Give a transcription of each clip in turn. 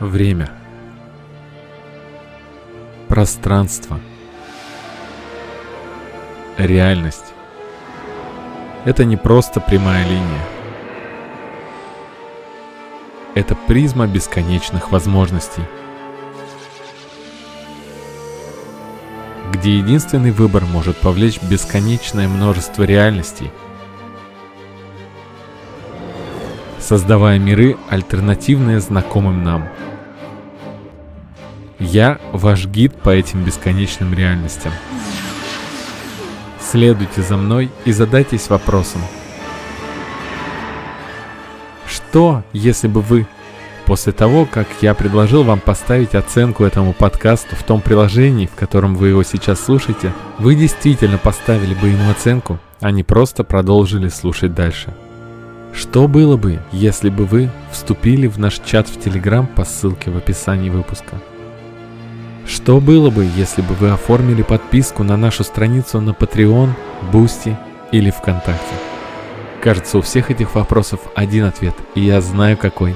Время. Пространство. Реальность. Это не просто прямая линия. Это призма бесконечных возможностей, где единственный выбор может повлечь бесконечное множество реальностей, создавая миры, альтернативные знакомым нам. Я ваш гид по этим бесконечным реальностям. Следуйте за мной и задайтесь вопросом: что, если бы вы, после того, как я предложил вам поставить оценку этому подкасту в том приложении, в котором вы его сейчас слушаете, вы действительно поставили бы ему оценку, а не просто продолжили слушать дальше? Что было бы, если бы вы вступили в наш чат в Telegram по ссылке в описании выпуска? Что было бы, если бы вы оформили подписку на нашу страницу на Patreon, Boosty или ВКонтакте? Кажется, у всех этих вопросов один ответ, и я знаю какой.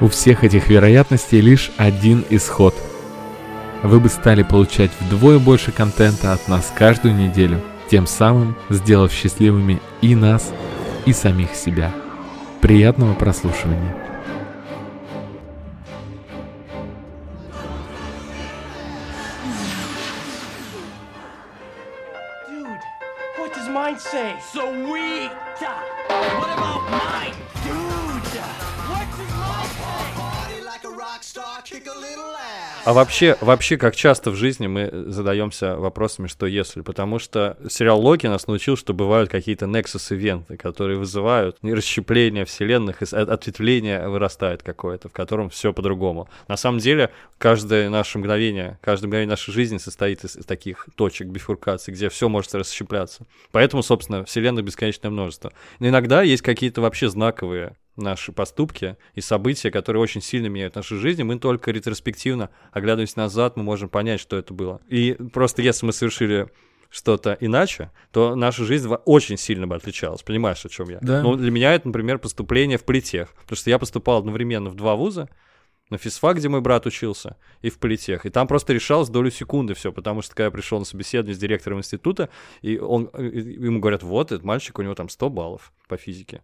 У всех этих вероятностей лишь один исход. Вы бы стали получать вдвое больше контента от нас каждую неделю, тем самым сделав счастливыми и нас, и самих себя. Приятного прослушивания. А вообще, как часто в жизни мы задаемся вопросами, что если, потому что сериал Локи нас научил, что бывают какие-то Nexus Event, которые вызывают расщепление вселенных, ответвление вырастает какое-то, в котором все по-другому. На самом деле, каждое мгновение нашей жизни состоит из таких точек бифуркации, где все может расщепляться. Поэтому, собственно, вселенных бесконечное множество. Но иногда есть какие-то вообще знаковые наши поступки и события, которые очень сильно меняют нашу жизнь, мы только ретроспективно, оглядываясь назад, мы можем понять, что это было. И просто если мы совершили что-то иначе, то наша жизнь очень сильно бы отличалась. Понимаешь, о чем я? Да. Ну, для меня это, например, поступление в политех. Потому что я поступал одновременно в два вуза, на физфак, где мой брат учился, и в политех. И там просто решалось долю секунды все, потому что когда я пришел на собеседование с директором института, и ему говорят: вот, этот мальчик, у него там 100 баллов по физике.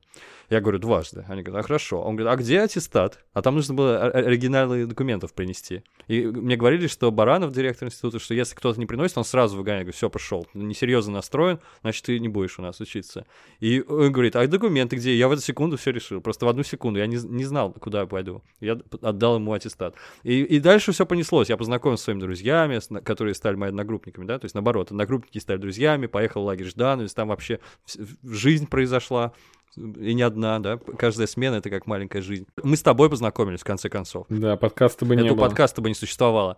Я говорю: дважды. Они говорят: а хорошо. Он говорит: а где аттестат? А там нужно было оригинальные документов принести. И мне говорили, что Баранов, директор института, что если кто-то не приносит, он сразу выгоняет. Я говорю: все, пошел. Несерьезно настроен, значит, ты не будешь у нас учиться. И он говорит: а документы где? Я в эту секунду все решил. Просто в одну секунду. Я не знал, куда я пойду. Я отдал ему аттестат. И дальше все понеслось. Я познакомился с своими друзьями, которые стали моими одногруппниками, да, то есть наоборот, одногруппники стали друзьями, поехал в лагерь Ждановец, там вообще жизнь произошла, и не одна, да, каждая смена — это как маленькая жизнь. Мы с тобой познакомились, в конце концов. Да, подкаста бы не было. Этого подкаста бы не существовало.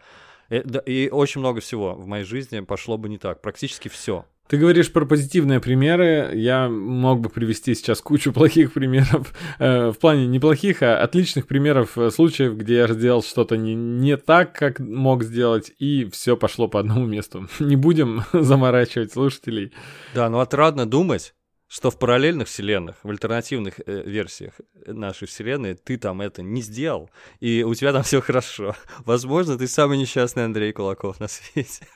И очень много всего в моей жизни пошло бы не так, практически все. Ты говоришь про позитивные примеры, я мог бы привести сейчас кучу плохих примеров, в плане не плохих, а отличных примеров случаев, где я сделал что-то не так, как мог сделать, и все пошло по одному месту. Не будем заморачивать слушателей. Да, но отрадно думать, что в параллельных вселенных, в альтернативных версиях нашей вселенной ты там это не сделал, и у тебя там все хорошо. Возможно, ты самый несчастный Андрей Кулаков на свете.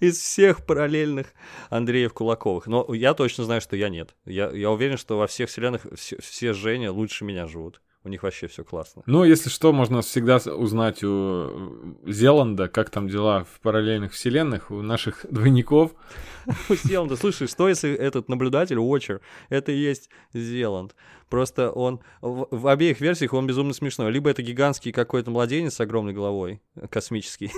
Из всех параллельных Андреев Кулаковых. Но я точно знаю, что я нет. Я уверен, что во всех вселенных все Женя лучше меня живут. У них вообще все классно. Ну, если что, можно всегда узнать у Зеланда, как там дела в параллельных вселенных, у наших двойников. У Зеланда, слушай, что если этот наблюдатель, Уочер, это и есть Зеланд? Просто он в обеих версиях он безумно смешной. Либо это гигантский какой-то младенец с огромной головой, космический,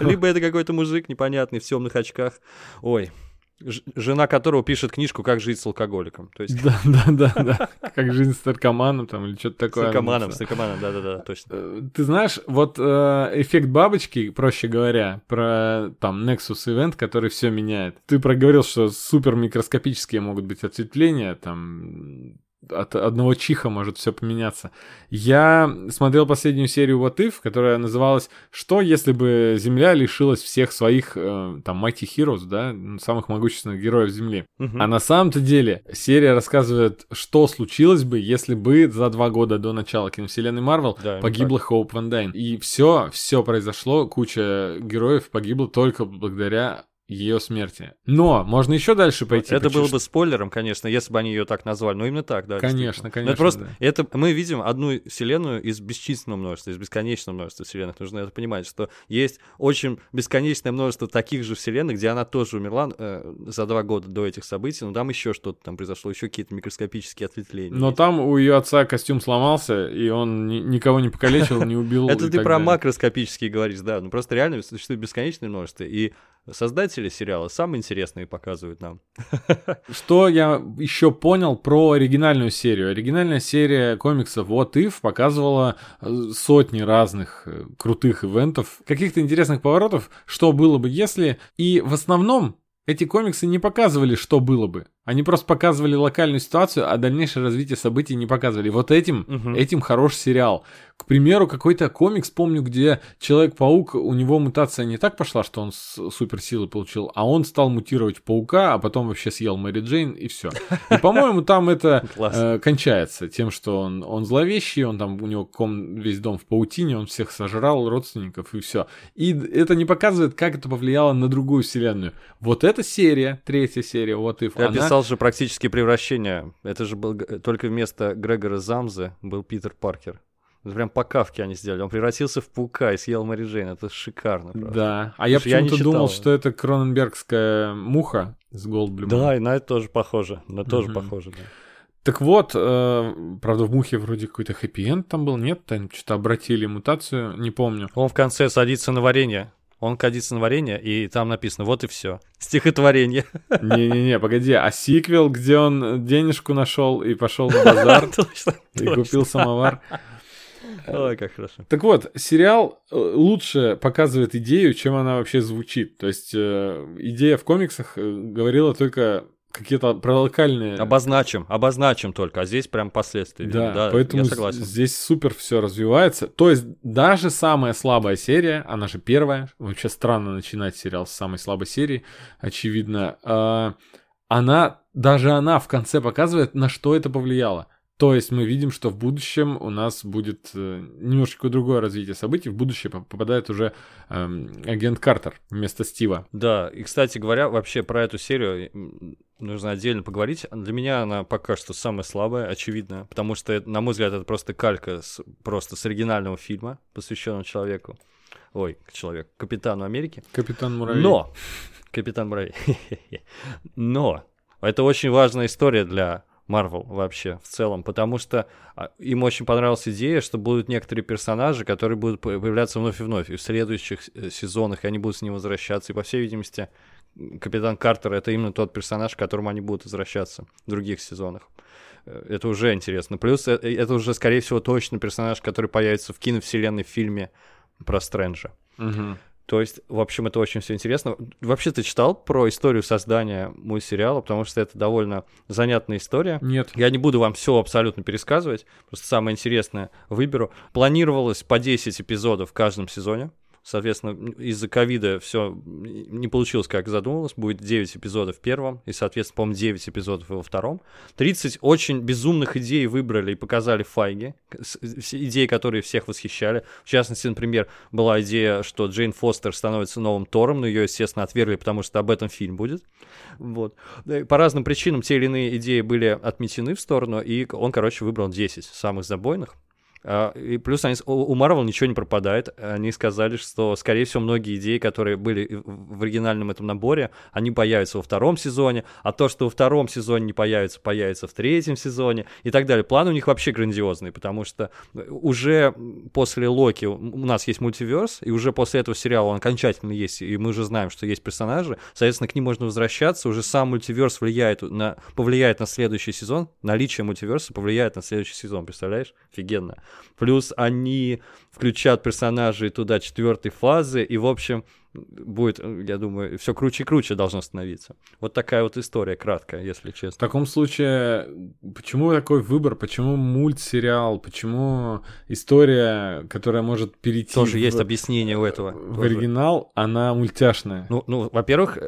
либо это какой-то мужик непонятный в темных очках. Ой. Жена которого пишет книжку «Как жить с алкоголиком». То есть... Да. «Как жить с наркоманом» там, или что-то такое. С наркоманом, да, точно. Ты знаешь, вот эффект бабочки, проще говоря, про там Nexus Event, который все меняет. Ты проговорил, что супер микроскопические могут быть ответвления, там... от одного чиха может все поменяться. Я смотрел последнюю серию What If, которая называлась «Что, если бы Земля лишилась всех своих, там, Mighty Heroes, да, самых могущественных героев Земли?» А на самом-то деле серия рассказывает, что случилось бы, если бы за 2 года до начала киновселенной Марвел погибла Хоуп Ван Дайн. И все произошло, куча героев погибла только благодаря ее смерти. Но можно еще дальше пойти. Это было бы спойлером, конечно, если бы они ее так назвали. Но именно так, да. Конечно, конечно. Это просто, да. Это, мы видим одну вселенную из бесчисленного множества, из бесконечного множества вселенных. Нужно это понимать, что есть очень бесконечное множество таких же вселенных, где она тоже умерла за 2 года до этих событий. Но там еще что-то там произошло, еще какие-то микроскопические ответвления. Но есть. Там у ее отца костюм сломался, и он никого не покалечил, не убил. Это ты про макроскопические говоришь, да. Ну просто реально существует бесконечное множество. И создатели сериала самые интересные показывают нам. Что я еще понял про оригинальную серию? Оригинальная серия комиксов What If показывала сотни разных крутых ивентов, каких-то интересных поворотов, что было бы если. И в основном эти комиксы не показывали, что было бы. Они просто показывали локальную ситуацию, а дальнейшее развитие событий не показывали. Вот этим хорош сериал. К примеру, какой-то комикс, помню, где Человек-паук, у него мутация не так пошла, что он суперсилы получил, а он стал мутировать паука, а потом вообще съел Мэри Джейн, и все. И, по-моему, там это кончается тем, что он зловещий, он там, у него весь дом в паутине, он всех сожрал, родственников, и все. И это не показывает, как это повлияло на другую вселенную. Вот это серия, 3-я серия, вот и она... Ты описал же практически превращение. Это же был только вместо Грегора Замзы был Питер Паркер. Это прям по Кафке они сделали. Он превратился в паука и съел Мэри Джейн. Это шикарно, правда. Да. А я почему-то думал, что это кроненбергская муха с Голдблюмом. Да, и на это тоже похоже. На тоже похоже, да. Так вот, правда, в мухе вроде какой-то хэппи-энд там был, нет? Там что-то обратили мутацию, не помню. Он в конце садится на варенье. Он кадится на варенье, и там написано «Вот и все». Стихотворение. Не-не-не, погоди, а сиквел, где он денежку нашел и пошел на базар и купил самовар? Ой, как хорошо. Так вот, сериал лучше показывает идею, чем она вообще звучит. То есть идея в комиксах говорила только... какие-то пролокальные... Обозначим только, а здесь прям последствия. Да, поэтому я согласен. Здесь супер все развивается. То есть даже самая слабая серия, она же первая, вообще странно начинать сериал с самой слабой серии, очевидно, она в конце показывает, на что это повлияло. То есть мы видим, что в будущем у нас будет немножечко другое развитие событий. В будущее попадает уже агент Картер вместо Стива. Да, и, кстати говоря, вообще про эту серию нужно отдельно поговорить. Для меня она пока что самая слабая, очевидно. Потому что, на мой взгляд, это просто калька с оригинального фильма, посвященного человеку. Ой, человек, Капитану Америки. Капитан Муравей. Но! Капитан Муравей. Но! Это очень важная история для... Марвел вообще в целом, потому что им очень понравилась идея, что будут некоторые персонажи, которые будут появляться вновь и вновь, и в следующих сезонах, и они будут с ним возвращаться, и, по всей видимости, Капитан Картер — это именно тот персонаж, к которому они будут возвращаться в других сезонах. Это уже интересно. Плюс это уже, скорее всего, точно персонаж, который появится в киновселенной в фильме про Стрэнджа. Угу. То есть, в общем, это очень все интересно. Вообще, ты читал про историю создания мультсериала, потому что это довольно занятная история. Нет. Я не буду вам все абсолютно пересказывать, просто самое интересное выберу. Планировалось по 10 эпизодов в каждом сезоне. Соответственно, из-за ковида все не получилось, как задумывалось. Будет 9 эпизодов в первом, и, соответственно, по-моему, 9 эпизодов во втором. 30 очень безумных идей выбрали и показали Файги. Идеи, которые всех восхищали. В частности, например, была идея, что Джейн Фостер становится новым Тором, но ее, естественно, отвергли, потому что об этом фильм будет. Вот. По разным причинам те или иные идеи были отметены в сторону, и он, короче, выбрал 10 самых забойных. И плюс у Marvel ничего не пропадает. Они сказали, что, скорее всего, многие идеи, которые были в оригинальном этом наборе, они появятся во втором сезоне, а то, что во втором сезоне не появится, появится в 3-м сезоне и так далее. Планы у них вообще грандиозные, потому что уже после Локи у нас есть мультиверс, и уже после этого сериала он окончательно есть, и мы уже знаем, что есть персонажи, соответственно, к ним можно возвращаться, уже сам мультиверс повлияет на следующий сезон, наличие мультиверса повлияет на следующий сезон, представляешь? Офигенно. Плюс они включат персонажей туда 4-й фазы, и, в общем, будет, я думаю, все круче и круче должно становиться. Вот такая вот история, краткая, если честно. В таком случае, почему такой выбор? Почему мультсериал? Почему история, которая может перейти... Тоже есть объяснение у этого. В оригинал, она мультяшная. Ну, во-первых,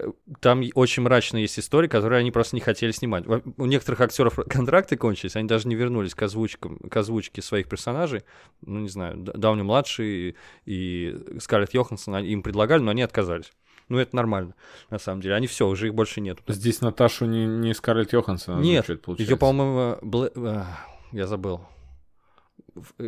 там очень мрачные есть истории, которые они просто не хотели снимать. У некоторых актеров контракты кончились, они даже не вернулись к озвучке своих персонажей. Ну, не знаю, Дауни-младший и Скарлетт Йоханссон, им предлагали, но они отказались. Ну, это нормально, на самом деле. Они все, уже их больше нет. Здесь Наташу не Скарлетт Йоханссон озвучивает, получается. Нет, ее, по-моему, я забыл.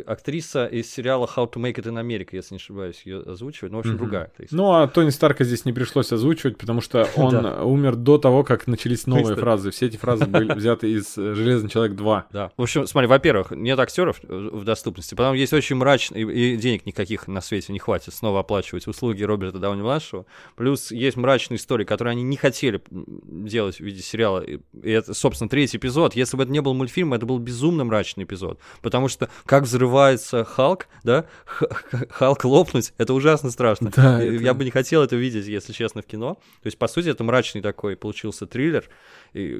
Актриса из сериала «How to make it in America», если не ошибаюсь, ее озвучивает. Ну, в общем, другая актриса. Ну, а Тони Старка здесь не пришлось озвучивать, потому что он умер до того, как начались новые фразы. Все эти фразы были взяты из «Железный человек 2». Да. В общем, смотри, во-первых, нет актеров в доступности, потом есть очень мрачные... И денег никаких на свете не хватит снова оплачивать услуги Роберта Дауни-младшего. Плюс есть мрачные истории, которые они не хотели делать в виде сериала. И это, собственно, третий эпизод. Если бы это не был мультфильм, это был безумно мрачный эпизод. Потому что... Как взрывается Халк, да? Халк лопнуть, это ужасно страшно. Да, я бы не хотел это видеть, если честно, в кино. То есть, по сути, это мрачный такой получился триллер,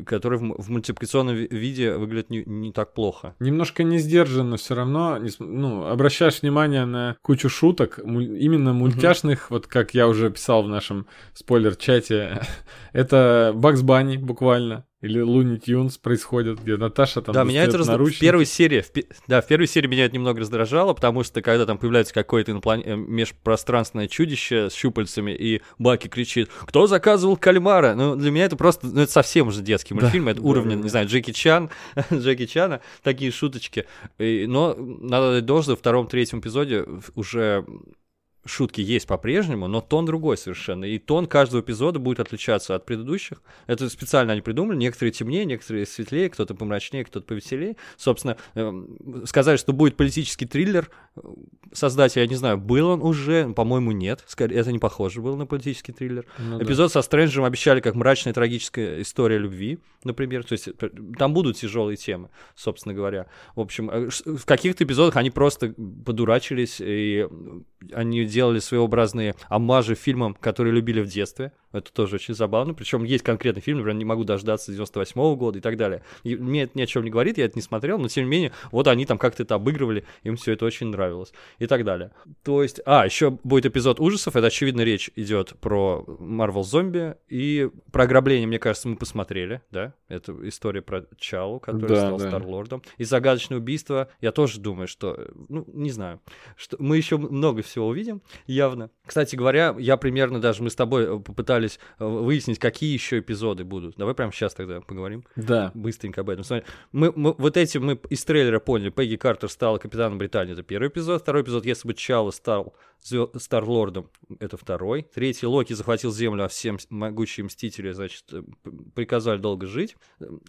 который в мультипликационном виде выглядит не так плохо. Немножко не сдержанно, но все равно, ну, обращаешь внимание на кучу шуток, именно мультяшных, вот как я уже писал в нашем спойлер-чате, это Бакс Банни буквально. Или Луни Тюнс происходит, где Наташа там... Да, меня это в первой серии... в первой серии меня это немного раздражало, потому что когда там появляется какое-то межпространственное чудище с щупальцами, и Баки кричит: «Кто заказывал кальмара?» Ну, для меня это просто... Ну, это совсем уже детский мультфильм, это уровня, не знаю, Джеки Чана, такие шуточки. Но надо дать должное, во втором-третьем эпизоде уже... Шутки есть по-прежнему, но тон другой совершенно. И тон каждого эпизода будет отличаться от предыдущих. Это специально они придумали. Некоторые темнее, некоторые светлее, кто-то помрачнее, кто-то повеселее. Собственно, сказать, что будет политический триллер, создать, я не знаю, был он уже, по-моему, нет. Это не похоже было на политический триллер. Ну, эпизод со Стрэнджем обещали как мрачная трагическая история любви, например. То есть там будут тяжелые темы, собственно говоря. В общем, в каких-то эпизодах они просто подурачились, и они делали своеобразные оммажи фильмам, которые любили в детстве. Это тоже очень забавно. Причем есть конкретный фильм, например, «Не могу дождаться» 98-го года и так далее. И мне это ни о чем не говорит, я это не смотрел, но тем не менее, вот они там как-то это обыгрывали, им все это очень нравилось и так далее. То есть, еще будет эпизод ужасов, это, очевидно, речь идет про Marvel Zombie и про ограбление, мне кажется, мы посмотрели, да? Это история про Чалу, который стал Старлордом. И загадочное убийство, я тоже думаю, что, не знаю, что мы еще много всего увидим, явно. Кстати говоря, мы с тобой попытались выяснить, какие еще эпизоды будут. Давай прямо сейчас тогда поговорим. Да. Быстренько об этом. Смотри, мы из трейлера поняли. Пегги Картер стала капитаном Британии. Это первый эпизод. Второй эпизод, если бы Чала стал Старлордом, это второй. Третий, Локи захватил землю, а всем могучие мстители, значит, приказали долго жить.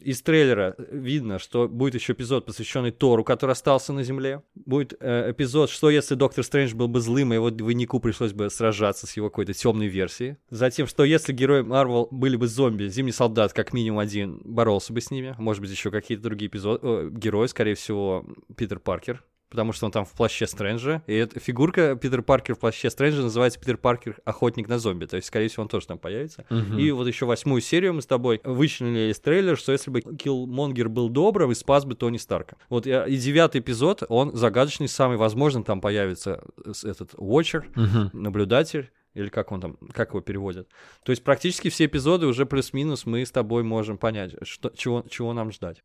Из трейлера видно, что будет еще эпизод, посвященный Тору, который остался на земле. Будет эпизод, что если Доктор Стрэндж был бы злым, и его двойнику пришлось бы сражаться с его какой-то темной версией. Затем, что если герои Марвел были бы зомби, Зимний солдат как минимум один боролся бы с ними. Может быть, еще какие-то другие герои, скорее всего, Питер Паркер, потому что он там в плаще Стрэнджа. И эта фигурка Питер Паркер в плаще Стрэнджа называется Питер Паркер Охотник на зомби. То есть, скорее всего, он тоже там появится. И вот еще 8-ю серию мы с тобой вычленили из трейлера, что если бы Киллмонгер был добрым и спас бы Тони Старка. Вот и 9-й эпизод, он загадочный самый, возможно, там появится этот Уочер, наблюдатель. Или как он там, как его переводят. То есть практически все эпизоды уже плюс-минус мы с тобой можем понять, чего нам ждать.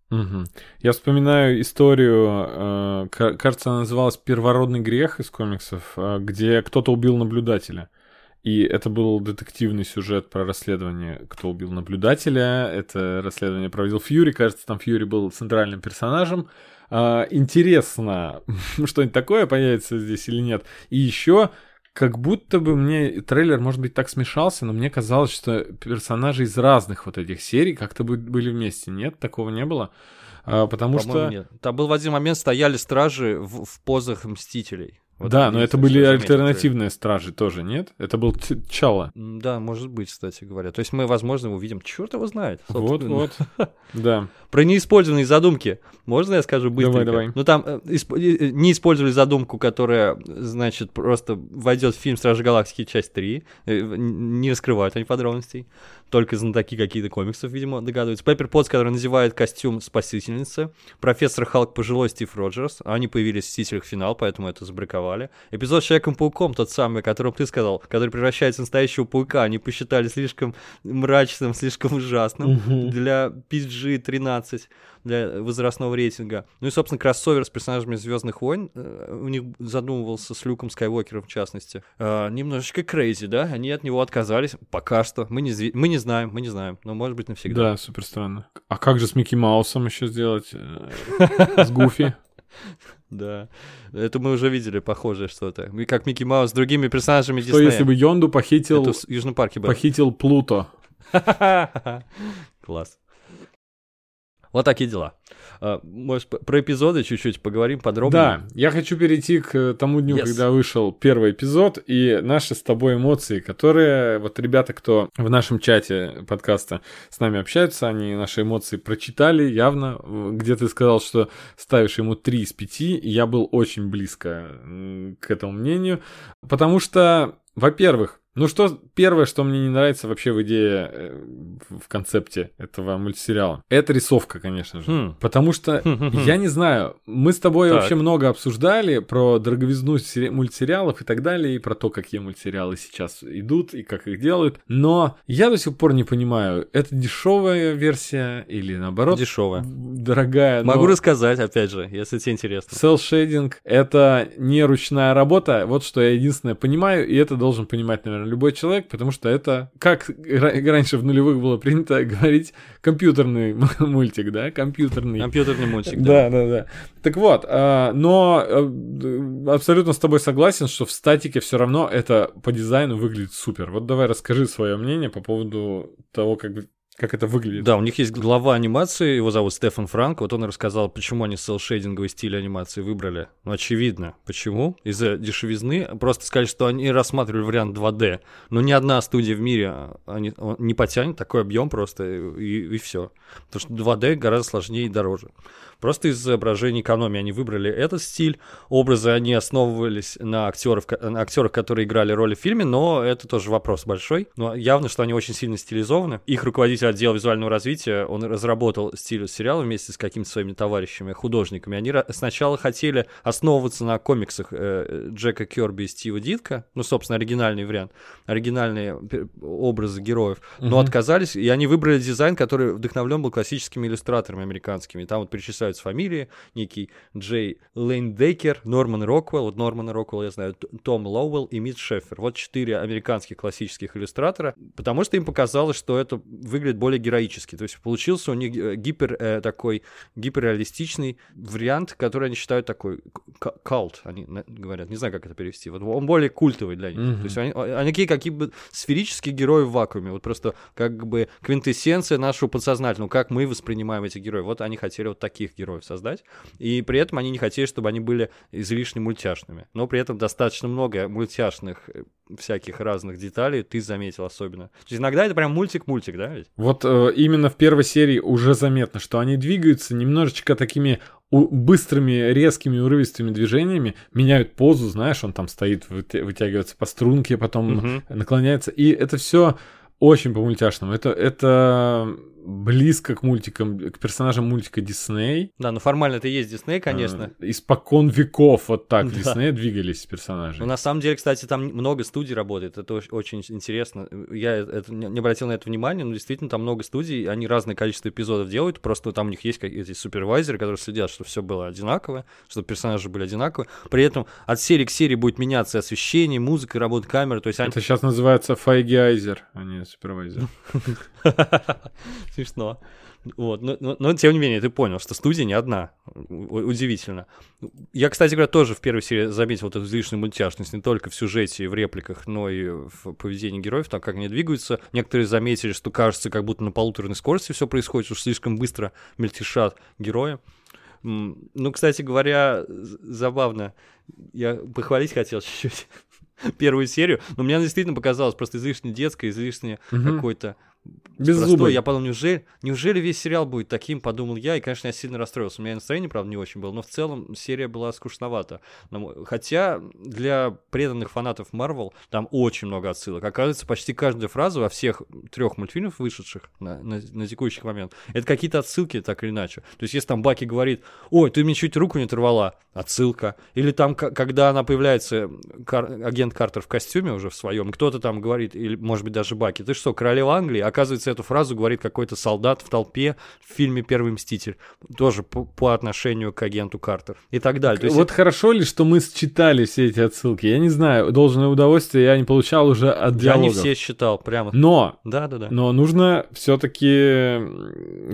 Я вспоминаю историю, кажется, она называлась «Первородный грех» из комиксов, где кто-то убил наблюдателя. И это был детективный сюжет про расследование, кто убил наблюдателя. Это расследование проводил Фьюри. Кажется, там Фьюри был центральным персонажем. Интересно, что-нибудь такое появится здесь или нет. И еще... Как будто бы мне трейлер, может быть, так смешался, но мне казалось, что персонажи из разных вот этих серий как-то были вместе. Нет, такого не было. Потому что... Нет. Там был в один момент, стояли стражи в позах Мстителей. Вот да, но это были альтернативные стражи тоже, нет? Это был Чала. Да, может быть, кстати говоря. То есть мы, возможно, увидим. Черт его знает. Вот-вот, да. Про неиспользованные задумки. Можно я скажу быстренько? Давай. Ну там не использовали задумку, которая, значит, просто войдет в фильм «Стражи Галактики. Часть 3». Не раскрывают они подробностей. Только знатоки какие-то комиксов, видимо, догадываются. Пеппер Потс, который надевает костюм спасительницы. Профессор Халк пожилой Стив Роджерс. Они появились в «Мстителях. Финал», поэтому это забраковали. Эпизод с Человеком-пауком, тот самый, о котором ты сказал, который превращается в настоящего паука, они посчитали слишком мрачным, слишком ужасным для PG-13, для возрастного рейтинга. Ну и, собственно, кроссовер с персонажами «Звездных войн» у них задумывался, с Люком Скайуокером, в частности. Немножечко крейзи, да? Они от него отказались. Пока что. Мы не знаем, но, может быть, навсегда. Да, супер странно. А как же с Микки Маусом еще сделать? С Гуфи? Да, это мы уже видели похожее что-то. Как Микки Маус с другими персонажами Диснея. Что если бы Йонду похитил... Это в Южном парке было. Похитил Плуто. Класс. Вот такие дела. Может, про эпизоды чуть-чуть поговорим подробнее? Да, я хочу перейти к тому дню, когда вышел первый эпизод, и наши с тобой эмоции, которые... Вот ребята, кто в нашем чате подкаста с нами общаются, они наши эмоции прочитали явно. Где ты сказал, что ставишь ему 3 из 5, и я был очень близко к этому мнению. Потому что, во-первых, ну что, первое, что мне не нравится вообще в идее, в концепте этого мультсериала, это рисовка, конечно же. Потому что, я не знаю, мы с тобой вообще много обсуждали про дороговизну мультсериалов и так далее, и про то, какие мультсериалы сейчас идут и как их делают. Но я до сих пор не понимаю, это дешевая версия или наоборот... Дешевая. Дорогая. Могу рассказать, опять же, если тебе интересно. Селшейдинг — это не ручная работа, вот что я единственное понимаю, и это должен понимать, наверное, любой человек, потому что это, как раньше в нулевых было принято говорить, компьютерный мультик, да? Компьютерный мультик, да. Да. Так вот, но абсолютно с тобой согласен, что в статике все равно это по дизайну выглядит супер. Вот давай расскажи свое мнение по поводу того, как это выглядит. Да, у них есть глава анимации, его зовут Стефан Франк. Вот он рассказал, почему они селшейдинговый стиль анимации выбрали. Ну, очевидно, почему. Из-за дешевизны. Просто сказать, что они рассматривали вариант 2D. Но ни одна студия в мире не потянет такой объем просто, и все. Потому что 2D гораздо сложнее и дороже. Просто из соображений экономии они выбрали этот стиль. Образы они основывались на актерах, которые играли роли в фильме, но это тоже вопрос большой. Но явно, что они очень сильно стилизованы. Их руководитель отдел визуального развития, он разработал стиль сериала вместе с какими-то своими товарищами, художниками. Они сначала хотели основываться на комиксах Джека Кёрби и Стива Дитка, ну, собственно, оригинальный вариант, оригинальные образы героев, но отказались, и они выбрали дизайн, который вдохновлен был классическими иллюстраторами американскими. Там вот перечисляются фамилии, некий Джей Лейндекер, Норман Роквелл, вот Нормана Роквелла я знаю, Том Лоуэлл и Мит Шефер. Вот 4 американских классических иллюстратора, потому что им показалось, что это выглядит более героически. То есть получился у них гиперреалистичный вариант, который они считают такой культ, они говорят, не знаю, как это перевести. Вот он более культовый для них. То есть они такие, какие бы сферические герои в вакууме. Вот просто как бы квинтэссенция нашего подсознательного, как мы воспринимаем этих героев. Вот они хотели вот таких героев создать. И при этом они не хотели, чтобы они были излишне мультяшными. Но при этом достаточно много мультяшных всяких разных деталей, ты заметил особенно. То есть иногда это прям мультик-мультик, да, ведь? Вот именно в первой серии уже заметно, что они двигаются немножечко такими быстрыми, резкими, урывистыми движениями, меняют позу, знаешь, он там стоит, вытягивается по струнке, потом наклоняется, и это все очень по-мультяшному. Это близко к мультикам, к персонажам мультика Дисней. Да, но формально это и есть Дисней, конечно. Испокон веков вот так Дисней двигались персонажи. Ну, на самом деле, кстати, там много студий работает, это очень интересно. Я не обратил на это внимания, но действительно там много студий, они разное количество эпизодов делают, просто там у них есть эти супервайзеры, которые следят, что все было одинаково, чтобы персонажи были одинаковы. При этом от серии к серии будет меняться освещение, музыка, работа камеры. То есть они... Это сейчас называется файгайзер, а не супервайзер. Смешно. Вот. Но тем не менее, ты понял, что студия не одна. Удивительно. Я, кстати говоря, тоже в первой серии заметил вот эту излишнюю мультяшность не только в сюжете и в репликах, но и в поведении героев, там как они двигаются. Некоторые заметили, что кажется, как будто на полуторной скорости все происходит, уж слишком быстро мельтешат герои. Ну, кстати говоря, забавно. Я похвалить хотел чуть-чуть первую серию, но мне она действительно показалась просто излишне детской, излишне какой-то Беззубый. Я подумал, неужели весь сериал будет таким, подумал я, и, конечно, я сильно расстроился. У меня настроение, правда, не очень было, но в целом серия была скучновата. Хотя для преданных фанатов Marvel там очень много отсылок. Оказывается, почти каждая фраза во всех трех мультфильмах, вышедших на текущий момент, это какие-то отсылки, так или иначе. То есть, если там Баки говорит, ой, ты мне чуть руку не оторвала, отсылка. Или там, когда она появляется, агент Картер в костюме уже в своем, кто-то там говорит, или, может быть, даже Баки, ты что, королева Англии? Оказывается, эту фразу говорит какой-то солдат в толпе в фильме «Первый мститель», тоже по отношению к агенту Картер и так далее. То есть вот это... хорошо ли, что мы считали все эти отсылки? Я не знаю, должное удовольствие я не получал уже от диалогов. Я не все считал, прямо. Но, да. Но нужно все-таки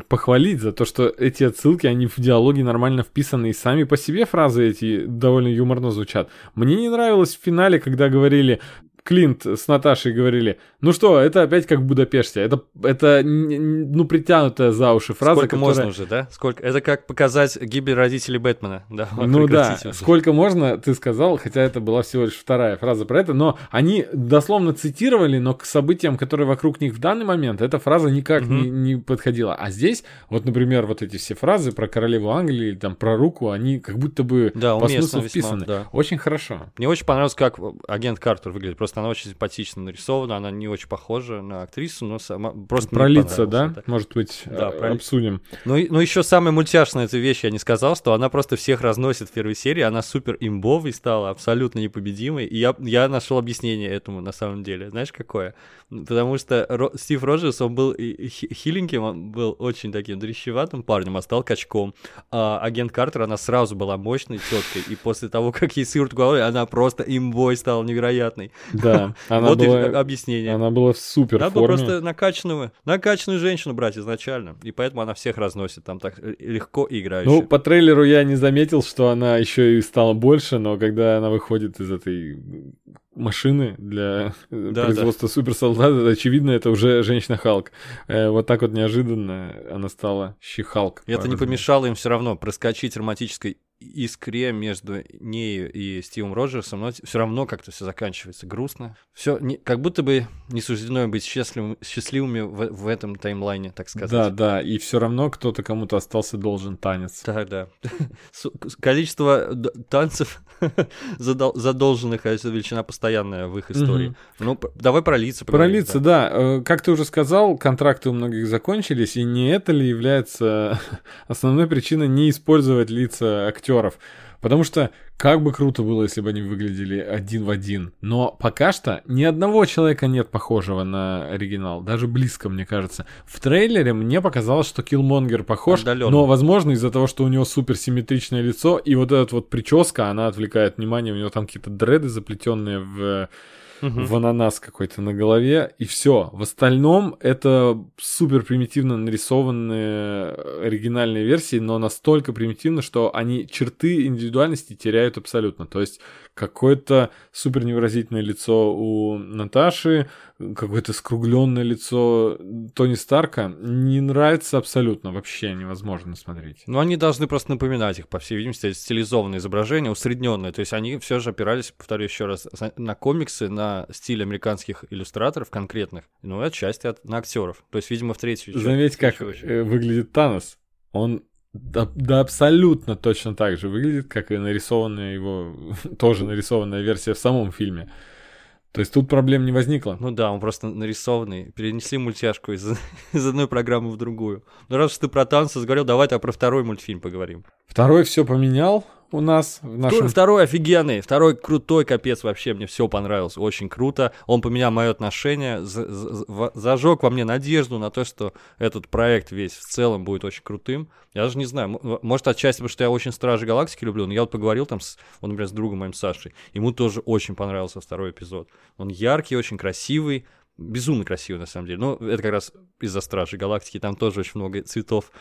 похвалить за то, что эти отсылки, они в диалоги нормально вписаны, и сами по себе фразы эти довольно юморно звучат. Мне не нравилось в финале, когда говорили... Клинт с Наташей говорили, ну что, это опять как в Будапеште, это ну, притянутая за уши фраза. Сколько которая... можно уже, да? Это как показать гибель родителей Бэтмена. Да, ну да, уже. Сколько можно, ты сказал, хотя это была всего лишь вторая фраза про это, но они дословно цитировали, но к событиям, которые вокруг них в данный момент, эта фраза никак не подходила. А здесь, вот, например, вот эти все фразы про королеву Англии, или там про руку, они как будто бы да, по смыслу вписаны. Весьма, да. Очень хорошо. Мне очень понравилось, как агент Картер выглядит. Просто она очень симпатично нарисована, она не очень похожа на актрису, но сама просто про лица, да? Это. Может быть, да, обсудим. Но еще самая мультяшная эта вещь, я не сказал, что она просто всех разносит в первой серии, она супер имбовой стала, абсолютно непобедимой, и я нашел объяснение этому на самом деле. Знаешь, какое? Потому что Стив Роджерс, он был хиленьким, он был очень таким дрищеватым парнем, а стал качком. А агент Картер, она сразу была мощной теткой, и после того, как ей сыворотку головой, она просто имбой стала невероятной. Да, она вот была, объяснение. Она была в супер форме. Надо было просто накачанную женщину брать изначально, и поэтому она всех разносит там так легко и играюще. Ну, по трейлеру я не заметил, что она еще и стала больше, но когда она выходит из этой машины для производства суперсолдата, очевидно, это уже женщина Халк. Вот так вот неожиданно она стала Щи-Халк. Это не помешало им все равно проскочить романтической искре между ней и Стивом Роджерсом, но все равно как-то все заканчивается грустно. Все как будто бы не суждено быть счастливыми в этом таймлайне, так сказать. Да, и все равно кто-то кому-то остался должен танец. Да. Количество танцев задолженных, это величина постоянная в их истории. Ну, давай про лица поговорим. Про лица, да. Как ты уже сказал, контракты у многих закончились, и не это ли является основной причиной не использовать лица актеров? Потому что как бы круто было, если бы они выглядели один в один. Но пока что ни одного человека нет похожего на оригинал. Даже близко, мне кажется. В трейлере мне показалось, что Киллмонгер похож. Отдаленно. Но, возможно, из-за того, что у него суперсимметричное лицо, и вот эта вот прическа, она отвлекает внимание. У него там какие-то дреды заплетенные в ананас какой-то на голове, и все. В остальном это супер примитивно нарисованные оригинальные версии, но настолько примитивно, что они черты индивидуальности теряют абсолютно. То есть какое-то супер невыразительное лицо у Наташи, какое-то скругленное лицо Тони Старка не нравится абсолютно, вообще невозможно смотреть. Ну, они должны просто напоминать их, по всей видимости, стилизованное изображение, усредненное. То есть они все же опирались, повторю еще раз, на комиксы, на стиль американских иллюстраторов конкретных, ну и отчасти на актеров. То есть, видимо, в третью часть. Заметь, как выглядит Танос. Он да абсолютно точно так же выглядит, как и нарисованная его, тоже нарисованная версия в самом фильме. То есть тут проблем не возникло. Ну да, он просто нарисованный. Перенесли мультяшку из одной программы в другую. Но раз уж ты про танцы говорил, давай про второй мультфильм поговорим. Второй все поменял у нас. Второй офигенный, второй крутой, капец, вообще мне все понравилось. Очень круто. Он поменял мое отношение, зажег во мне надежду на то, что этот проект весь в целом будет очень крутым. Я даже не знаю, может, отчасти, потому что я очень «Стражи Галактики» люблю, но я вот поговорил там, вот, например, с другом моим Сашей. Ему тоже очень понравился второй эпизод. Он яркий, очень красивый, безумно красивый на самом деле. Но это как раз из-за «Стражей Галактики», там тоже очень много цветов.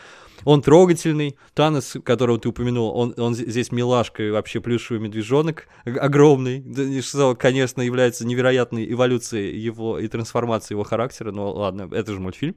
Он трогательный. Танос, которого ты упомянул, он здесь милашка и вообще плюшевый медвежонок огромный, что, конечно, является невероятной эволюцией его и трансформацией его характера. Но ладно, это же мультфильм.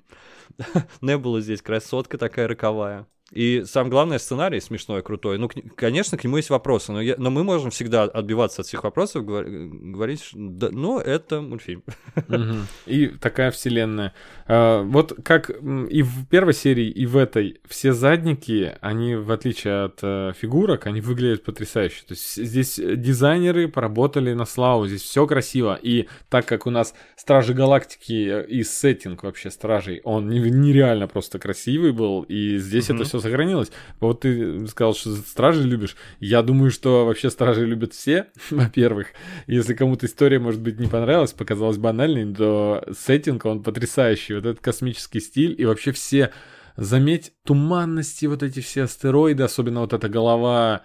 Небула здесь красотка такая роковая. И самое главное, сценарий смешной, крутой. Ну, конечно, к нему есть вопросы, но мы можем всегда отбиваться от всех вопросов, говорить, что, да, ну, это мультфильм. Mm-hmm. И такая вселенная. Вот как и в первой серии, и в этой, все задники, они, в отличие от фигурок, они выглядят потрясающе. То есть здесь дизайнеры поработали на славу, здесь все красиво. И так как у нас Стражи Галактики и сеттинг вообще Стражей, он нереально просто красивый был, и здесь это все сохранилось. Вот ты сказал, что Стражи любишь. Я думаю, что вообще Стражи любят все, во-первых. Если кому-то история, может быть, не понравилась, показалась банальной, то сеттинг, он потрясающий. Вот этот космический стиль и вообще все, заметь, туманности, вот эти все астероиды, особенно вот эта голова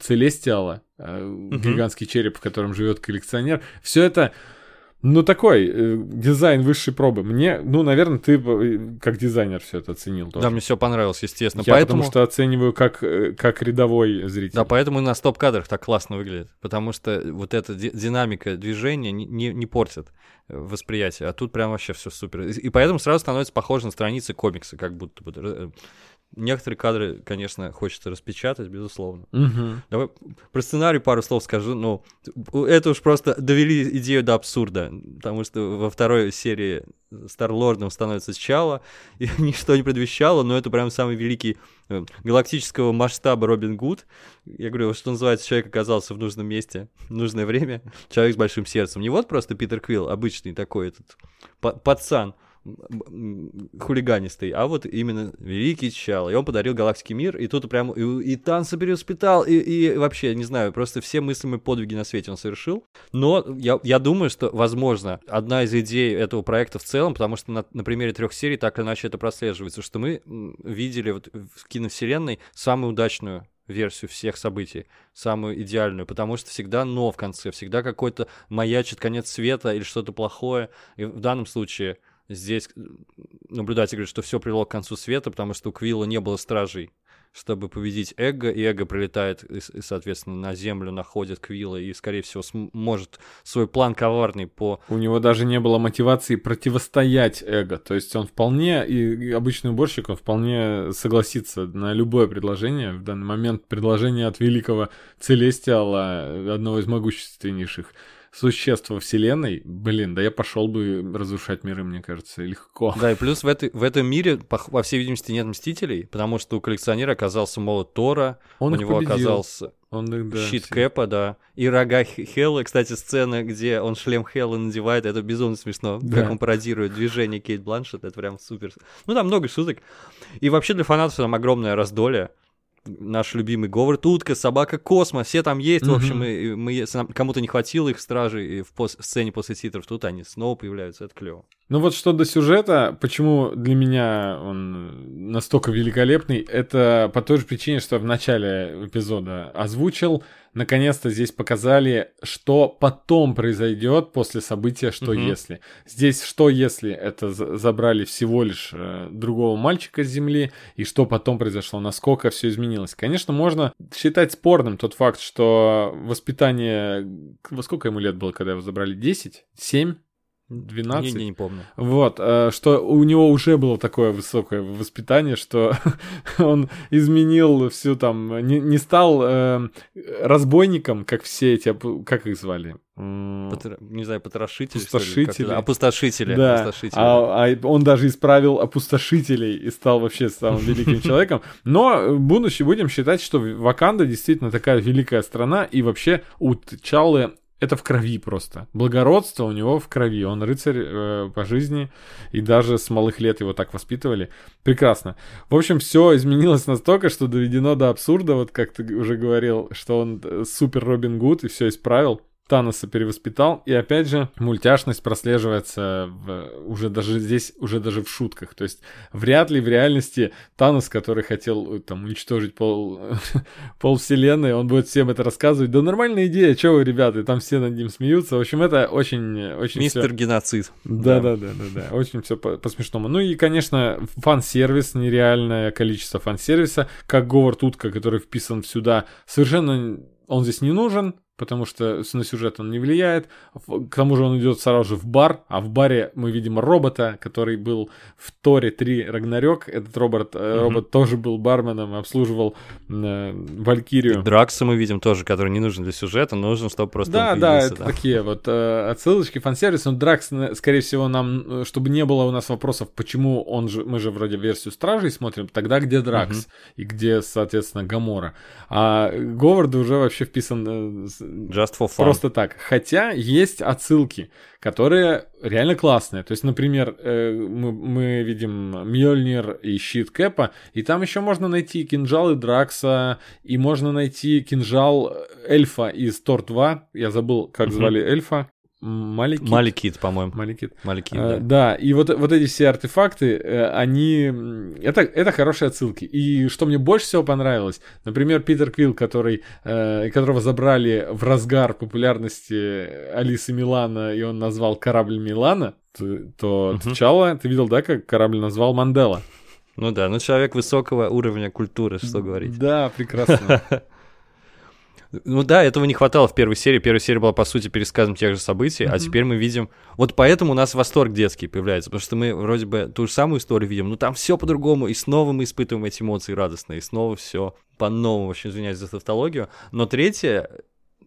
Целестиала, гигантский череп, в котором живет коллекционер. Все это... Ну, такой дизайн высшей пробы. Мне, ну, наверное, ты как дизайнер все это оценил тоже. Да, мне все понравилось, естественно. Я потому что оцениваю как рядовой зритель. Да, поэтому и на стоп-кадрах так классно выглядит. Потому что вот эта динамика движения не портит восприятие. А тут прям вообще все супер. И поэтому сразу становится похоже на страницы комикса, как будто бы... Некоторые кадры, конечно, хочется распечатать, безусловно. Угу. Давай про сценарий пару слов скажу. Ну, это уж просто довели идею до абсурда, потому что во второй серии Старлордом становится Чала, и ничто не предвещало, но это прям самый великий галактического масштаба Робин Гуд. Я говорю, что называется, человек оказался в нужном месте, в нужное время, человек с большим сердцем. Не вот просто Питер Квилл, обычный такой этот пацан, хулиганистый, а вот именно великий Чал, и он подарил галактике мир, и тут прям и танцы перевоспитал, и вообще, не знаю, просто все мыслимые подвиги на свете он совершил, но я думаю, что, возможно, одна из идей этого проекта в целом, потому что на примере 3 серий так или иначе это прослеживается, что мы видели вот в киновселенной самую удачную версию всех событий, самую идеальную, потому что всегда «но» в конце, всегда какой-то маячит конец света или что-то плохое, и в данном случае... Здесь наблюдатель говорит, что все привело к концу света, потому что у Квилла не было стражей, чтобы победить Эго, и Эго прилетает, и, соответственно, на Землю находит Квилла и, скорее всего, сможет свой план коварный по... У него даже не было мотивации противостоять Эго, то есть он вполне, и обычный уборщик, он вполне согласится на любое предложение, в данный момент предложение от великого Целестиала, одного из могущественнейших существ во вселенной, блин, да я пошел бы разрушать миры, мне кажется, легко. Да, и плюс в этом мире, по всей видимости, нет мстителей, потому что у коллекционера оказался молот Тора, он у него победил. Оказался щит Кэпа, да, и рога Хеллы, кстати, сцена, где он шлем Хеллы надевает, это безумно смешно, да. Как он пародирует движение Кейт Бланшетт, это прям супер. Ну, там много шуток. И вообще для фанатов там огромное раздолье. Наш любимый Говард, утка, собака, космос, все там есть, в общем, и кому-то не хватило их стражей и в сцене после титров, тут они снова появляются, это клево. Ну вот что до сюжета, почему для меня он настолько великолепный, это по той же причине, что в начале эпизода озвучил, наконец-то здесь показали, что потом произойдет после события «Что если?». Здесь «Что если?» это забрали всего лишь другого мальчика с Земли, и что потом произошло, насколько все изменилось. Конечно, можно считать спорным тот факт, что воспитание... Во сколько ему лет было, когда его забрали? 10? 7? 12? Не помню. Вот, что у него уже было такое высокое воспитание, что он изменил всю там... Не стал разбойником, как все эти... Как их звали? Не знаю, потрошители, опустошители. Опустошители. Да. Опустошители. А он даже исправил опустошителей и стал вообще самым великим человеком. Но в будущем будем считать, что Ваканда действительно такая великая страна, и вообще у Чалы... Это в крови просто. Благородство у него в крови. Он рыцарь по жизни, и даже с малых лет его так воспитывали. Прекрасно. В общем, все изменилось настолько, что доведено до абсурда, вот как ты уже говорил, что он супер Робин Гуд и все исправил. Таноса перевоспитал, и опять же мультяшность прослеживается уже даже здесь, уже даже в шутках. То есть вряд ли в реальности Танос, который хотел там уничтожить пол вселенной, он будет всем это рассказывать. Да нормальная идея, чего вы, ребята, и там все над ним смеются. В общем, это очень мистер всё... геноцид. Да. Очень все по-смешному. Ну и, конечно, фан-сервис, нереальное количество фан-сервиса, как Говард Утка, который вписан сюда, совершенно он здесь не нужен. потому что на сюжет он не влияет. К тому же он идет сразу же в бар, а в баре мы видим робота, который был в Торе 3 Рагнарёк. Этот робот тоже был барменом, обслуживал Валькирию. И Дракса мы видим тоже, который не нужен для сюжета, нужен, чтобы просто... Да, такие вот отсылочки, фан-сервис. Но Дракса, скорее всего, нам, чтобы не было у нас вопросов, почему он же... Мы же вроде версию Стражей смотрим, тогда где Дракс и где, соответственно, Гамора. А Говард уже вообще вписан... Just for fun. Просто так. Хотя есть отсылки, которые реально классные. То есть, например, мы видим Мьёльнир и щит Кэпа, и там еще можно найти кинжалы Дракса, и можно найти кинжал эльфа из Тор 2. Я забыл, как звали эльфа. Малекит, по-моему. Малекит, да. Да, и вот эти все артефакты, они... Это хорошие отсылки. И что мне больше всего понравилось, например, Питер Квилл, которого забрали в разгар популярности Алисы Милана, и он назвал корабль Милана, то Чала, ты видел, да, как корабль назвал Мандела? Ну да, человек высокого уровня культуры, что говорить. Да, прекрасно. Ну да, этого не хватало в первой серии. Первая серия была, по сути, пересказом тех же событий, а теперь мы видим... Вот поэтому у нас восторг детский появляется, потому что мы вроде бы ту же самую историю видим, но там все по-другому, и снова мы испытываем эти эмоции радостные, и снова все по-новому, вообще, извиняюсь за тавтологию. Но третья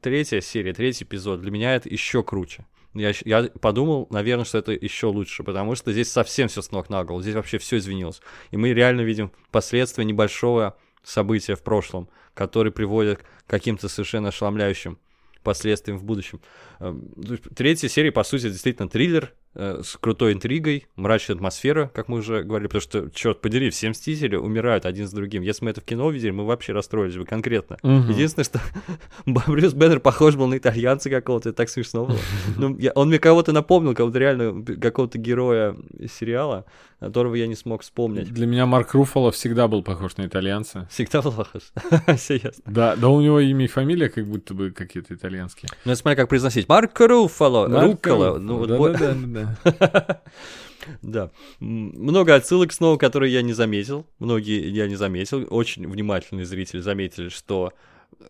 серия, третий эпизод для меня это еще круче. Я подумал, наверное, что это еще лучше, потому что здесь совсем все с ног на голову, здесь вообще все изменилось. И мы реально видим последствия небольшого события в прошлом, которые приводят к каким-то совершенно ошеломляющим последствиям в будущем. Третья серия, по сути, действительно триллер с крутой интригой, мрачной атмосферой, как мы уже говорили, потому что, черт подери, все мстители умирают один за другим. Если мы это в кино видели, мы вообще расстроились бы конкретно. Единственное, что Брюс Беннер похож был на итальянца какого-то, это так смешно было. Он мне кого-то напомнил, кого-то реально, какого-то героя сериала, которого я не смог вспомнить. Для меня Марк Руфало всегда был похож на итальянца. Всегда был похож? Серьезно? Да, у него имя и фамилия как будто бы какие-то итальянские. Ну, я смотрю, как произносить. Марк Руфало! Рукколо! Да-да-да. Да. Много отсылок снова, которые я не заметил. Многие я не заметил. Очень внимательные зрители заметили, что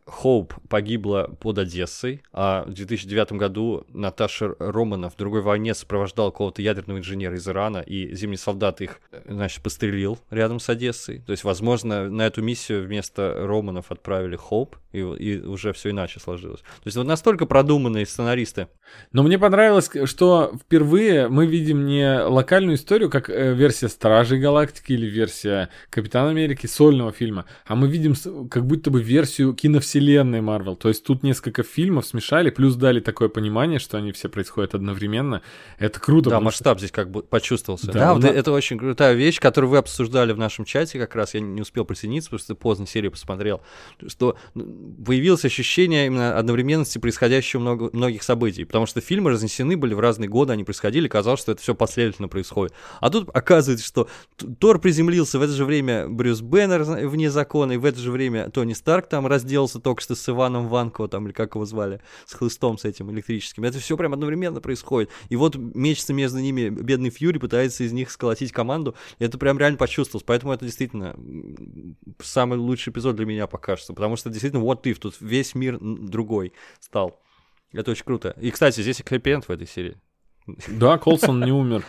Хоуп погибла под Одессой, а в 2009 году Наташа Романов в другой войне сопровождала какого-то ядерного инженера из Ирана, и зимний солдат их, значит, пострелил рядом с Одессой. То есть, возможно, на эту миссию вместо Романов отправили Хоуп, и уже все иначе сложилось. То есть, вот настолько продуманные сценаристы. Но мне понравилось, что впервые мы видим не локальную историю, как версия Стражей Галактики или версия Капитана Америки сольного фильма, а мы видим как будто бы версию киновселенной Марвел. То есть тут несколько фильмов смешали, плюс дали такое понимание, что они все происходят одновременно. Это круто. Да, масштаб здесь как бы почувствовался. Да, вот это очень крутая вещь, которую вы обсуждали в нашем чате как раз. Я не успел присоединиться, потому что поздно серию посмотрел. Что появилось ощущение именно одновременности происходящего многих событий. Потому что фильмы разнесены были в разные годы, они происходили, казалось, что это все последовательно происходит. А тут оказывается, что Тор приземлился, в это же время Брюс Беннер вне закона, и в это же время Тони Старк там разделился только что с Иваном Ванко, там, или как его звали, с хлыстом с этим электрическим. Это все прям одновременно происходит. И вот мечется между ними бедный Фьюри, пытается из них сколотить команду. Это прям реально почувствовалось. Поэтому это действительно самый лучший эпизод для меня пока что. Потому что действительно what if, тут весь мир другой стал. Это очень круто. И, кстати, здесь и хэппи-энд в этой серии. Да, Колсон не умер.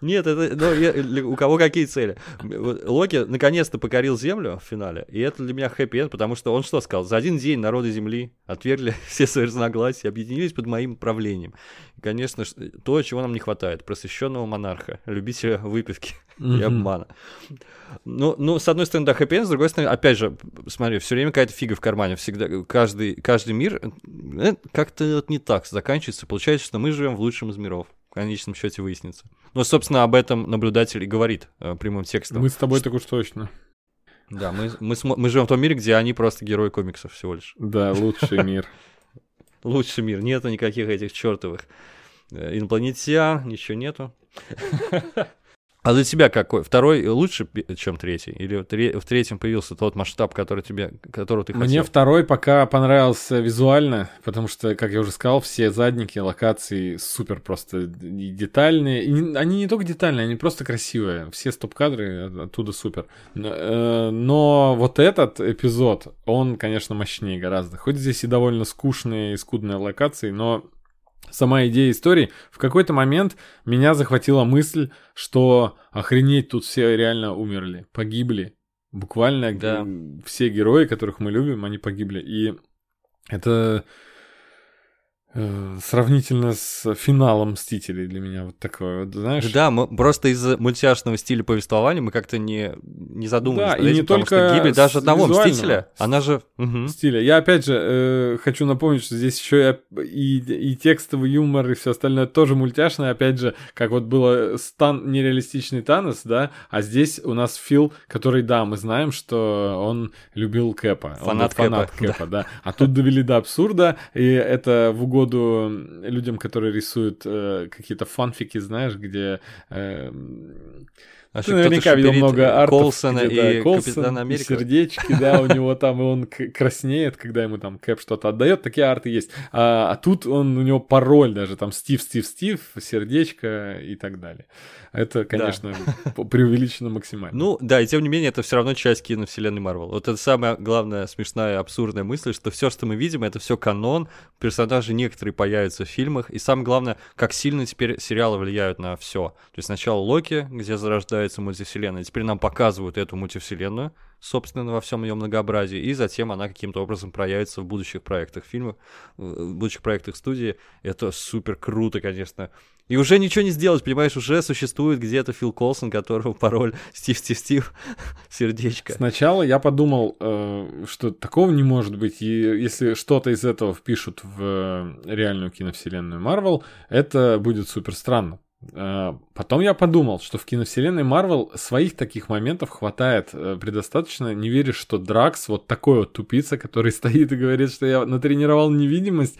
Нет, это у кого какие цели. Локи наконец-то покорил Землю в финале, и это для меня хэппи-энд, потому что он что сказал? За один день народы Земли отвергли все свои разногласия, объединились под моим правлением. И, конечно, то, чего нам не хватает, просвещенного монарха, любителя выпивки и обмана. Ну, с одной стороны, да, хэппи-энд, с другой стороны, опять же, смотри, все время какая-то фига в кармане, всегда каждый мир как-то не так заканчивается, получается, что мы живем в лучшем из миров. В конечном счете выяснится. Но, собственно, об этом наблюдатель и говорит прямым текстом. Мы с тобой так уж точно. Да, мы живем в том мире, где они просто герои комиксов всего лишь. Да, лучший мир. Лучший мир. Нету никаких этих чертовых инопланетян, ничего нету. А для тебя какой? Второй лучше, чем третий? Или в третьем появился тот масштаб, который тебе, которого ты хотел? Мне второй пока понравился визуально, потому что, как я уже сказал, все задники, локации супер просто детальные. И они не только детальные, они просто красивые. Все стоп-кадры оттуда супер. Но вот этот эпизод, он, конечно, мощнее гораздо. Хоть здесь и довольно скучные и скудные локации, но... Сама идея истории. В какой-то момент меня захватила мысль, что охренеть, тут все реально умерли, погибли. Буквально да. Все герои, которых мы любим, они погибли. И это сравнительно с финалом «Мстителей» для меня вот такое, вот, знаешь? Да, мы просто из-за мультяшного стиля повествования мы как-то не задумывались. Да, и не потому, только гибель даже одного «Мстителя», она же... Угу. Стиля. Я опять же хочу напомнить, что здесь еще и текстовый юмор, и все остальное тоже мультяшное. Опять же, как вот было нереалистичный Танос, да, а здесь у нас Фил, который, да, мы знаем, что он любил Кэпа. Фанат Кэпа, да. А тут довели до абсурда, и это в угоду людям, которые рисуют какие-то фанфики, знаешь, где... ты наверняка видел много артов. Колсона где, и Капитана Америка. Сердечки, да, у него там, и он краснеет, когда ему там Кэп что-то отдает. Такие арты есть. А тут у него пароль даже, там Стив, сердечко и так далее. Это, конечно, да. Преувеличено максимально. Ну, да, и тем не менее, это все равно часть киновселенной Марвел. Вот это самая главная смешная, абсурдная мысль, что все, что мы видим, это все канон, персонажи некоторые появятся в фильмах, и самое главное, как сильно теперь сериалы влияют на все. То есть сначала Локи, где зарождается мультивселенная. Теперь нам показывают эту мультивселенную, собственно, во всем ее многообразии, и затем она каким-то образом проявится в будущих проектах фильмов, в будущих проектах студии. Это супер круто, конечно. И уже ничего не сделать, понимаешь, уже существует где-то Фил Колсон, которого пароль Стив, сердечко. Сначала я подумал, что такого не может быть, и если что-то из этого впишут в реальную киновселенную Марвел, это будет супер странно. Потом я подумал, что в киновселенной Марвел своих таких моментов хватает предостаточно. Не веришь, что Дракс, вот такой вот тупица, который стоит и говорит, что я натренировал невидимость,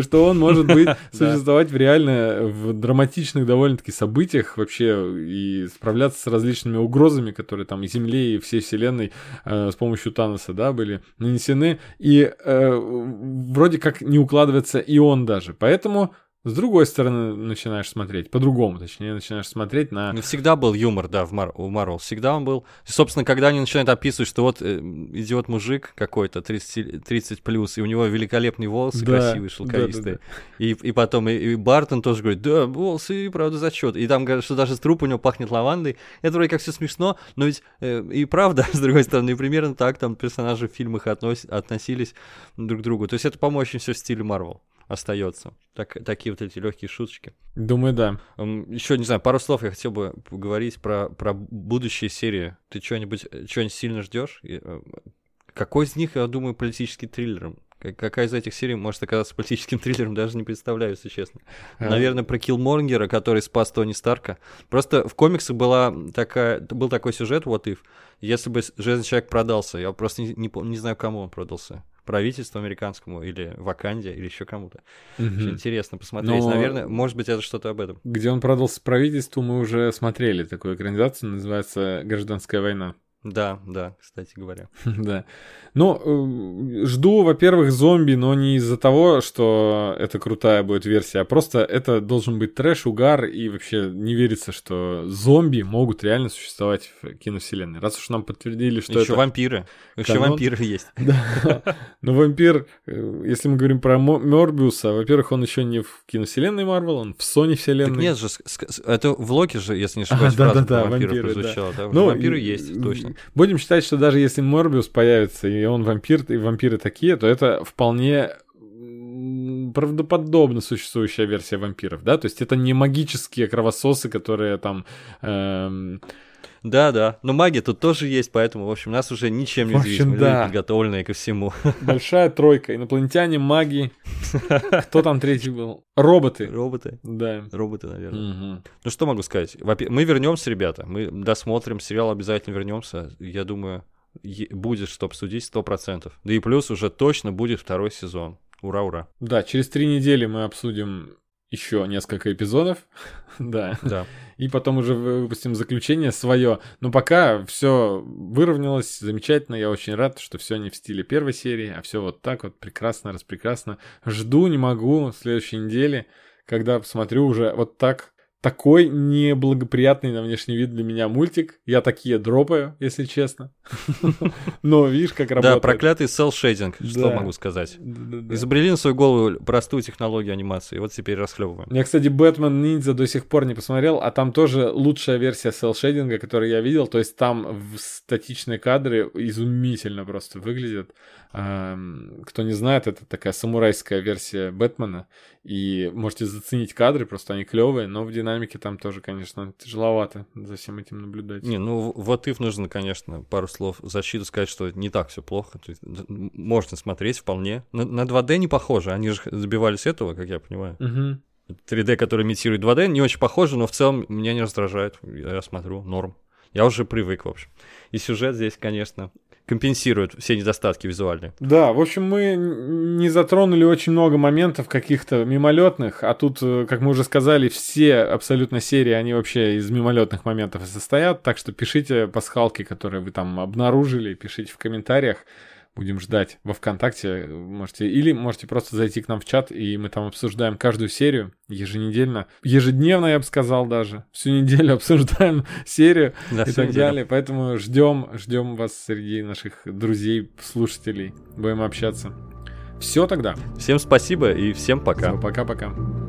что он может быть существовать реально в драматичных довольно-таки событиях вообще и справляться с различными угрозами, которые там и Земле, и всей вселенной с помощью Таноса, да, были нанесены. И вроде как не укладывается и он даже. Поэтому... С другой стороны начинаешь смотреть, по-другому, точнее, начинаешь смотреть на... Ну, всегда был юмор, да, у Марвел, всегда он был. И, собственно, когда они начинают описывать, что вот идиот-мужик какой-то, 30+, и у него великолепные волосы, да, красивые, шелковистые. Да. И потом и Бартон тоже говорит, да, волосы, правда, зачет. И там говорят, что даже труп у него пахнет лавандой. Это вроде как все смешно, но ведь и правда, с другой стороны, примерно так там персонажи в фильмах относились друг к другу. То есть это, по-моему, очень все в стиле Марвел остается. Такие вот эти легкие шуточки. Думаю, да. Еще, не знаю, пару слов я хотел бы поговорить про будущие серии. Ты чего-нибудь сильно ждешь? Какой из них, я думаю, политический триллер? Какая из этих серий может оказаться политическим триллером, даже не представляю, если честно. Наверное, про Киллмонгера, который спас Тони Старка. Просто в комиксах был такой сюжет, What If, если бы Железный Человек продался. Я просто не знаю, кому он продался. Правительству американскому или Ваканде, или еще кому-то. Очень интересно посмотреть. Но... Наверное, может быть, это что-то об этом. Где он продался правительству, мы уже смотрели такую экранизацию, называется «Гражданская война». Да, кстати говоря. Да. Ну, жду, во-первых, зомби, но не из-за того, что это крутая будет версия, а просто это должен быть трэш, угар, и вообще не верится, что зомби могут реально существовать в киновселенной. Раз уж нам подтвердили, что это... вампиры. Еще вампиры есть. Да. Но вампир, если мы говорим про Мёрбиуса, во-первых, он еще не в киновселенной Марвел, он в Сони вселенной. Так нет же, это в Локи же, если не ошибаюсь, фраза про вампиров прозвучала. Вампиры есть, точно. Будем считать, что даже если Морбиус появится, и он вампир, и вампиры такие, то это вполне правдоподобно существующая версия вампиров, да? То есть это не магические кровососы, которые там... Да, но магия тут тоже есть, поэтому, в общем, нас уже ничем не удивить, мы люди подготовленные ко всему. Большая тройка, инопланетяне, маги, кто там третий был? Роботы. Да. Роботы, наверное. Угу. Ну, что могу сказать? Мы вернемся, ребята, мы досмотрим сериал, обязательно вернемся, я думаю, будет что обсудить 100%. Да и плюс уже точно будет второй сезон. Ура-ура. Да, через 3 недели мы обсудим еще несколько эпизодов, да. Да. И потом уже выпустим заключение свое. Но пока все выровнялось замечательно. Я очень рад, что все не в стиле первой серии, а все вот так вот прекрасно, распрекрасно. Жду, не могу следующей недели, когда посмотрю уже вот так. Такой неблагоприятный на внешний вид для меня мультик. Я такие дропаю, если честно. Но видишь, как работает. Да, проклятый селл-шейдинг, что могу сказать. Изобрели на свою голову простую технологию анимации. Вот теперь расхлёбываем. Я, кстати, Бэтмен Ниндзя до сих пор не посмотрел, а там тоже лучшая версия селл-шейдинга, которую я видел. То есть там статичные кадры изумительно просто выглядят. Кто не знает, это такая самурайская версия Бэтмена. И можете заценить кадры, просто они клевые, но в динамике там тоже, конечно, тяжеловато за всем этим наблюдать. Не, ну вот if нужно, конечно, пару слов в защиту сказать, что не так все плохо. То есть, можно смотреть вполне. На 2D не похоже. Они же добивались этого, как я понимаю. Угу. 3D, который имитирует 2D, не очень похоже, но в целом меня не раздражает. Я смотрю, норм. Я уже привык, в общем. И сюжет здесь, конечно, компенсирует все недостатки визуальные. Да, в общем, мы не затронули очень много моментов каких-то мимолетных, а тут, как мы уже сказали, все абсолютно серии, они вообще из мимолетных моментов и состоят, так что пишите пасхалки, которые вы там обнаружили, пишите в комментариях, будем ждать во ВКонтакте, можете, или можете просто зайти к нам в чат, и мы там обсуждаем каждую серию еженедельно, ежедневно, я бы сказал даже, всю неделю обсуждаем серию да, и так далее, поэтому ждем вас среди наших друзей, слушателей, будем общаться. Все тогда. Всем спасибо и всем пока. Пока-пока.